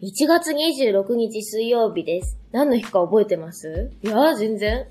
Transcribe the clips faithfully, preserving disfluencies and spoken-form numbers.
いちがつにじゅうろくにち水曜日です。何の日か覚えてます？いやー全然。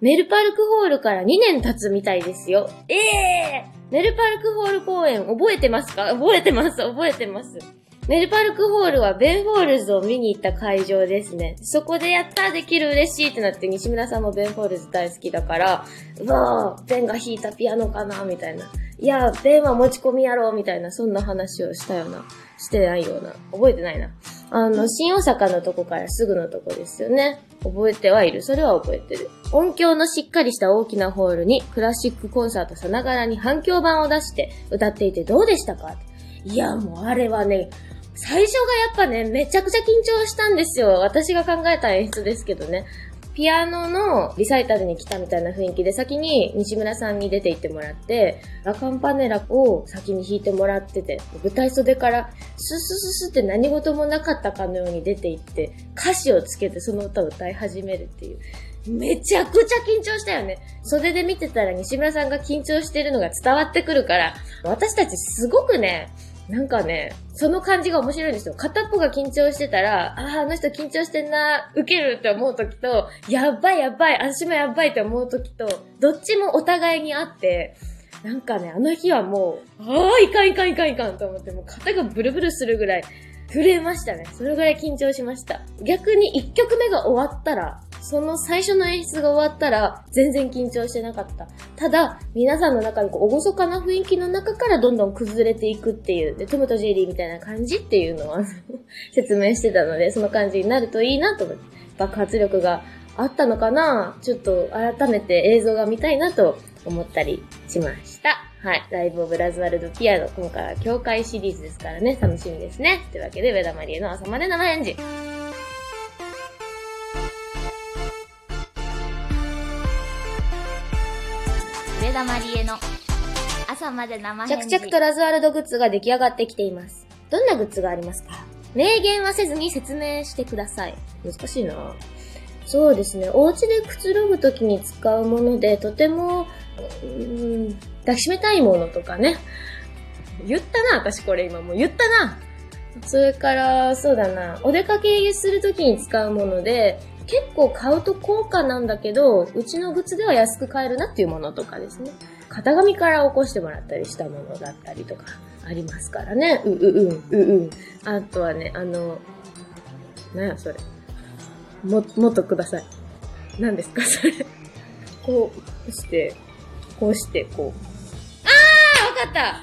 メルパルクホールからにねん経つみたいですよ。ええー、メルパルクホール公演覚えてますか？覚えてます、覚えてます。メルパルクホールはベンフォールズを見に行った会場ですね。そこでやったーできる嬉しいってなって西村さんもベンフォールズ大好きだから、うわー、ベンが弾いたピアノかなみたいな。いやー、ベンは持ち込みやろうみたいな、そんな話をしたような。してないような。覚えてないな。あの、新大阪のとこからすぐのとこですよね。覚えてはいる。それは覚えてる。音響のしっかりした大きなホールにクラシックコンサートさながらに反響版を出して歌っていてどうでしたか？いや、もうあれはね、最初がやっぱね、めちゃくちゃ緊張したんですよ。私が考えた演出ですけどね。ピアノのリサイタルに来たみたいな雰囲気で先に西村さんに出て行ってもらって、ラカンパネラを先に弾いてもらってて、舞台袖からススススって何事もなかったかのように出て行って、歌詞をつけてその歌を歌い始めるっていう。めちゃくちゃ緊張したよね。袖で見てたら西村さんが緊張してるのが伝わってくるから、私たちすごくね、なんかね、その感じが面白いんですよ。片っぽが緊張してたら、ああ、あの人緊張してんな、ウケるって思うときと、やばいやばい、私もやばいって思うときと、どっちもお互いにあって、なんかね、あの日はもう、ああ、いかんいかんいかんいかんと思って、もう肩がブルブルするぐらい、震えましたね。それぐらい緊張しました。逆にいっきょくめが終わったら、その最初の演出が終わったら全然緊張してなかった。ただ、皆さんの中にこう、おごそかな雰囲気の中からどんどん崩れていくっていう、で、トムとジェリーみたいな感じっていうのは説明してたので、その感じになるといいなと思って、爆発力があったのかな、ちょっと改めて映像が見たいなと思ったりしました。はい。ライブオブラズワルドピアノ、今回は教会シリーズですからね、楽しみですね。というわけで、上田マリエの朝まで生返事。上田マリエの朝まで生返事。着々とラズワルドグッズが出来上がってきています。どんなグッズがありますか？明言はせずに説明してください。難しいな。そうですね、お家でくつろぐときに使うもので、とても、うーん、抱きしめたいものとかね。言ったな、私これ今もう言ったな。それからそうだな、お出かけするときに使うもので、結構買うと高価なんだけど、うちのグッズでは安く買えるなっていうものとかですね。型紙から起こしてもらったりしたものだったりとかありますからね。うううん、ううん。あとはね、あの、なんやそれ。も、もっとください。何ですかそれ。こうして、こうして、こう。あー、わかった。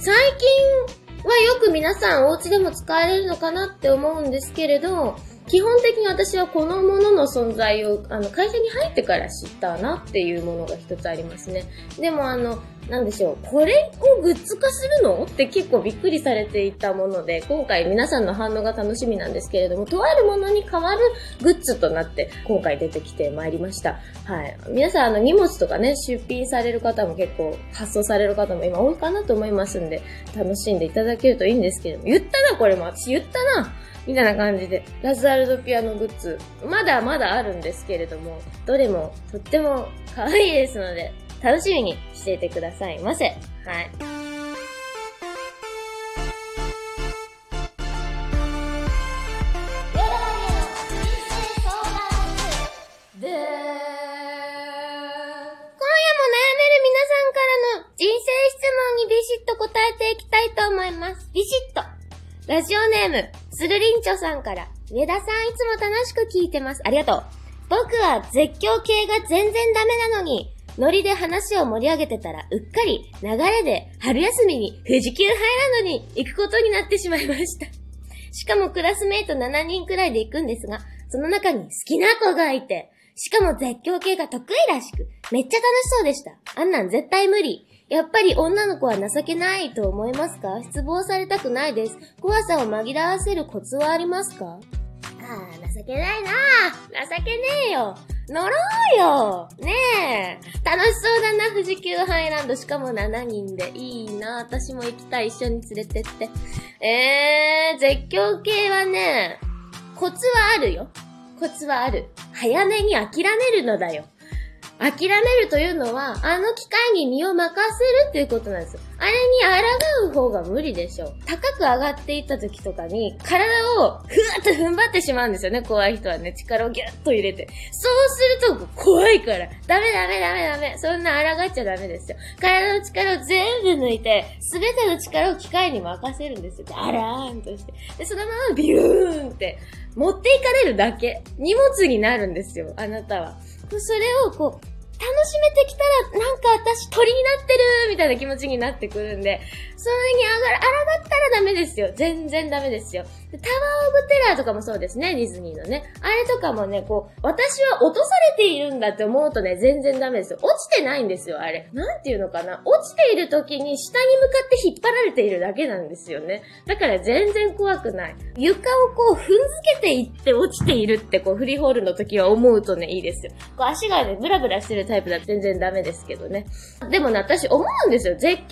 最近はよく皆さんお家でも使えるのかなって思うんですけれど、基本的に私はこのものの存在を、あの、会社に入ってから知ったなっていうものが一つありますね。でもあの、なんでしょう、これをグッズ化するのって結構びっくりされていたもので、今回皆さんの反応が楽しみなんですけれども、とあるものに変わるグッズとなって、今回出てきてまいりました。はい。皆さん、あの、荷物とかね、出品される方も結構、発送される方も今多いかなと思いますんで、楽しんでいただけるといいんですけれども、言ったな、これも。私言ったな。みたいな感じで、ラズワルドピアノグッズ、まだまだあるんですけれども、どれもとっても可愛いですので、楽しみにしていてくださいませ。はい。今夜も悩める皆さんからの人生質問にビシッと答えていきたいと思います。ビシッと。ラジオネーム。するりんちょさんから、上田さんいつも楽しく聞いてます。ありがとう。僕は絶叫系が全然ダメなのに、ノリで話を盛り上げてたら、うっかり流れで春休みに富士急ハイランドに行くことになってしまいました。しかもクラスメイトしちにんくらいで行くんですが、その中に好きな子がいて、しかも絶叫系が得意らしく、めっちゃ楽しそうでした。あんなん絶対無理。やっぱり女の子は情けないと思いますか？失望されたくないです。怖さを紛らわせるコツはありますか？ああ、情けないなあ。情けねえよ。乗ろうよ。ねえ。楽しそうだな、富士急ハイランド。しかもしちにんで。いいな、私も行きたい。一緒に連れてって。えー、絶叫系はね、コツはあるよ。コツはある。早めに諦めるのだよ。諦めるというのは、あの機会に身を任せるっていうことなんですよ。あれに抗う方が無理でしょ。高く上がっていった時とかに体をふわっと踏ん張ってしまうんですよね、怖い人はね。力をギュッと入れて、そうすると怖いからダメダメダメダメ、そんな抗っちゃダメですよ。体の力を全部抜いて全ての力を機械に任せるんですよ。ダラーンとして、でそのままビューンって持っていかれるだけ、荷物になるんですよ、あなたは。それをこう楽しめてきたら、なんか私鳥になってるみたいな気持ちになってくるんで、それにあが、あらがったらダメですよ。全然ダメですよ。で、タワーオブテラーとかもそうですね、ディズニーのね。あれとかもね、こう、私は落とされているんだって思うとね、全然ダメですよ。落ちてないんですよ、あれ。なんていうのかな。落ちている時に下に向かって引っ張られているだけなんですよね。だから全然怖くない。床をこう、踏んづけていって落ちているって、こう、フリーホールの時は思うとね、いいですよ。こう、足がね、ブラブラしてるタイプだと全然ダメですけどね。でもね、私思うんですよ。絶叫マシ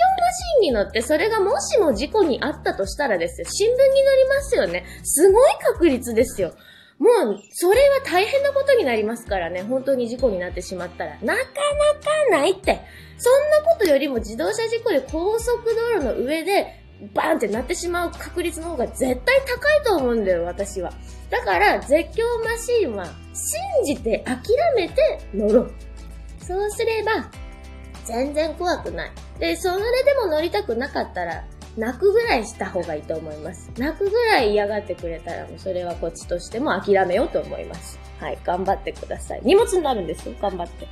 ンに乗って、それがもしも事故にあったとしたらですよ、新聞に載りますよね。すごい確率ですよ。もう、それは大変なことになりますからね。本当に事故になってしまったら。なかなかないって。そんなことよりも自動車事故で高速道路の上で、バーンってなってしまう確率の方が絶対高いと思うんだよ、私は。だから、絶叫マシンは信じて諦めて乗ろう。そうすれば、全然怖くない。で、それでも乗りたくなかったら、泣くぐらいした方がいいと思います。泣くぐらい嫌がってくれたら、もうそれはこっちとしても諦めようと思います。はい、頑張ってください。荷物になるんですよ、頑張って。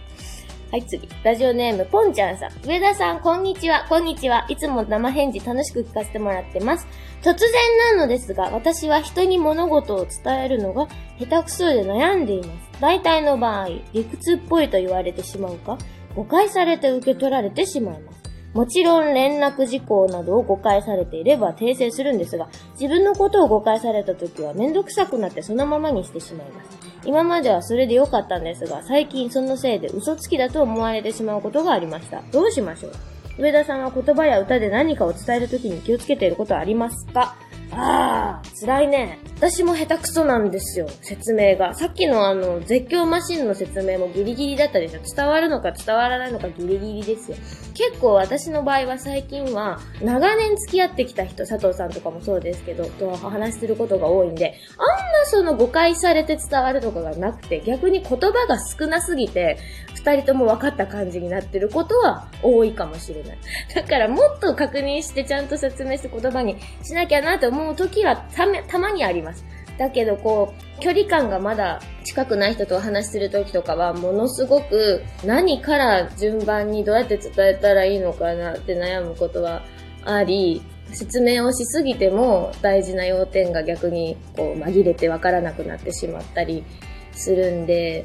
はい、次。ラジオネーム、ぽんちゃんさん。上田さん、こんにちは。こんにちは。いつも生返事楽しく聞かせてもらってます。突然なのですが、私は人に物事を伝えるのが下手くそで悩んでいます。大体の場合、理屈っぽいと言われてしまうか、誤解されて受け取られてしまいます。もちろん連絡事項などを誤解されていれば訂正するんですが、自分のことを誤解された時はめんどくさくなってそのままにしてしまいます。今まではそれで良かったんですが、最近そのせいで嘘つきだと思われてしまうことがありました。どうしましょう？上田さんは言葉や歌で何かを伝えるときに気をつけていることはありますか？あー、辛いね。私も下手くそなんですよ、説明が。さっきのあの、絶叫マシンの説明もギリギリだったでしょ。伝わるのか伝わらないのかギリギリですよ。結構私の場合は最近は、長年付き合ってきた人、佐藤さんとかもそうですけど、とお話しすることが多いんで、あんまその誤解されて伝わるとかがなくて、逆に言葉が少なすぎて、二人とも分かった感じになってることは多いかもしれない。だからもっと確認してちゃんと説明して言葉にしなきゃなって思う時はため、たまにあります。だけどこう、距離感がまだ近くない人とお話しする時とかはものすごく何から順番にどうやって伝えたらいいのかなって悩むことはあり、説明をしすぎても大事な要点が逆にこう紛れて分からなくなってしまったりするんで、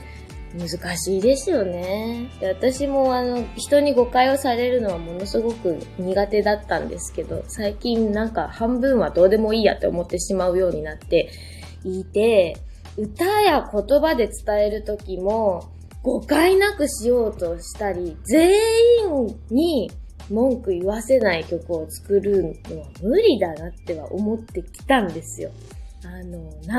難しいですよね。で、私もあの、人に誤解をされるのはものすごく苦手だったんですけど、最近なんか半分はどうでもいいやって思ってしまうようになっていて、歌や言葉で伝えるときも誤解なくしようとしたり、全員に文句言わせない曲を作るのは無理だなっては思ってきたんですよ。あの、何にも歌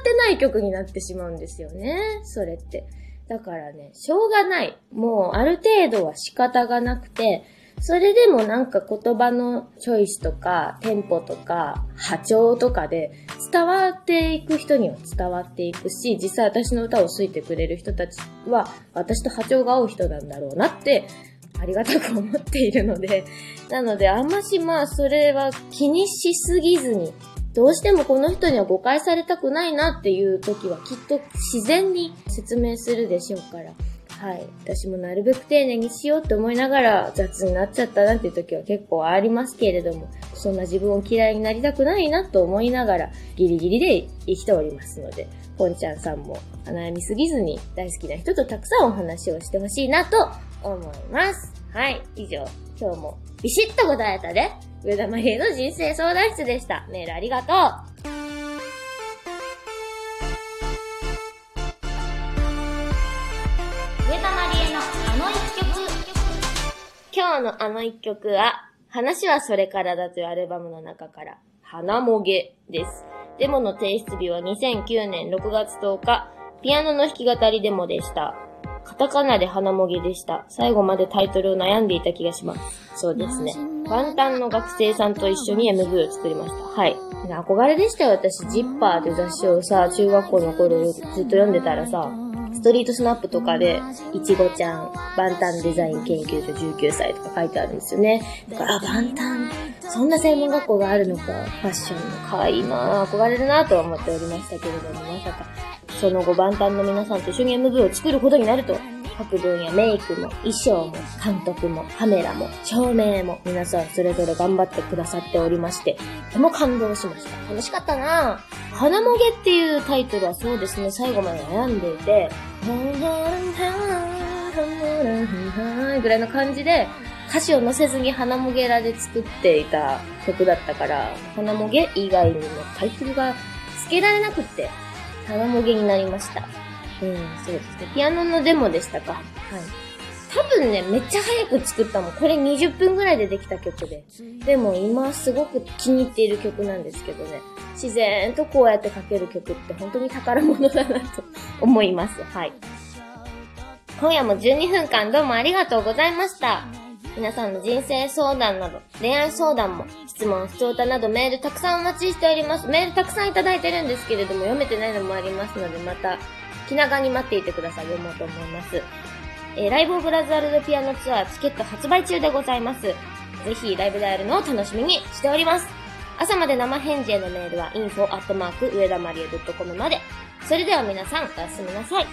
ってない曲になってしまうんですよね、それって。だからね、しょうがない。もうある程度は仕方がなくて、それでもなんか言葉のチョイスとか、テンポとか、波長とかで伝わっていく人には伝わっていくし、実際私の歌を好いてくれる人たちは、私と波長が合う人なんだろうなって、ありがたく思っているので、なのであんましまあそれは気にしすぎずに、どうしてもこの人には誤解されたくないなっていう時はきっと自然に説明するでしょうから。はい。私もなるべく丁寧にしようって思いながら雑になっちゃったなっていう時は結構ありますけれども、そんな自分を嫌いになりたくないなと思いながらギリギリで生きておりますので、ぽんちゃんさんも悩みすぎずに大好きな人とたくさんお話をしてほしいなと思います。はい。以上。今日もビシッと答えたで、ね。上田まりえの人生相談室でした。メールありがとう。上田まりえのあの一曲。今日のあの一曲は、話はそれからだというアルバムの中から、hanamogeです。デモの提出日はにせんきゅうねんろくがつとおか、ピアノの弾き語りデモでした。カタカナで花もぎでした。最後までタイトルを悩んでいた気がします。そうですね。ワンタンの学生さんと一緒に エムブイ を作りました。はい。憧れでしたよ。私、ジッパーって雑誌をさ、中学校の頃ずっと読んでたらさ、ストリートスナップとかで、いちごちゃん、バンタンデザイン研究所じゅうきゅうさいとか書いてあるんですよね。だから、あ、バンタン、そんな専門学校があるのか、ファッションも可愛いなぁ、憧れるなぁとは思っておりましたけれども、まさか、その後、バンタンの皆さんと一緒に エムブイ を作ることになると、各分野、メイクも、衣装も、監督も、カメラも、照明も、皆さんそれぞれ頑張ってくださっておりまして、とても感動しました。楽しかったなぁ。花もげっていうタイトルはそうですね、最後まで悩んでいて、ぐらいの感じで、歌詞を載せずに花もげらで作っていた曲だったから、花もげ以外にもタイトルが付けられなくって、花もげになりました。うん、そうですね。ピアノのデモでしたか。はい。多分ね、めっちゃ早く作ったもん。これにじゅっぷんぐらいでできた曲で。でも今すごく気に入っている曲なんですけどね。自然とこうやって書ける曲って本当に宝物だなと思います。はい。今夜もじゅうにふんかんどうもありがとうございました。皆さんの人生相談など、恋愛相談も、質問、不調歌などメールたくさんお待ちしております。メールたくさんいただいてるんですけれども、読めてないのもありますので、また気長に待っていてください。読もうと思います。えー、ライブオブラズワルドピアノツアーチケット発売中でございます。ぜひライブで会えるのを楽しみにしております。朝まで生返事へのメールは インフォ アットマーク ウエダマリエ ドットコム まで。それでは皆さん、おやすみなさい。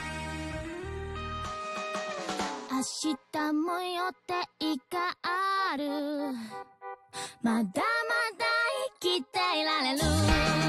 明日も予定がある。まだまだ生きていられる。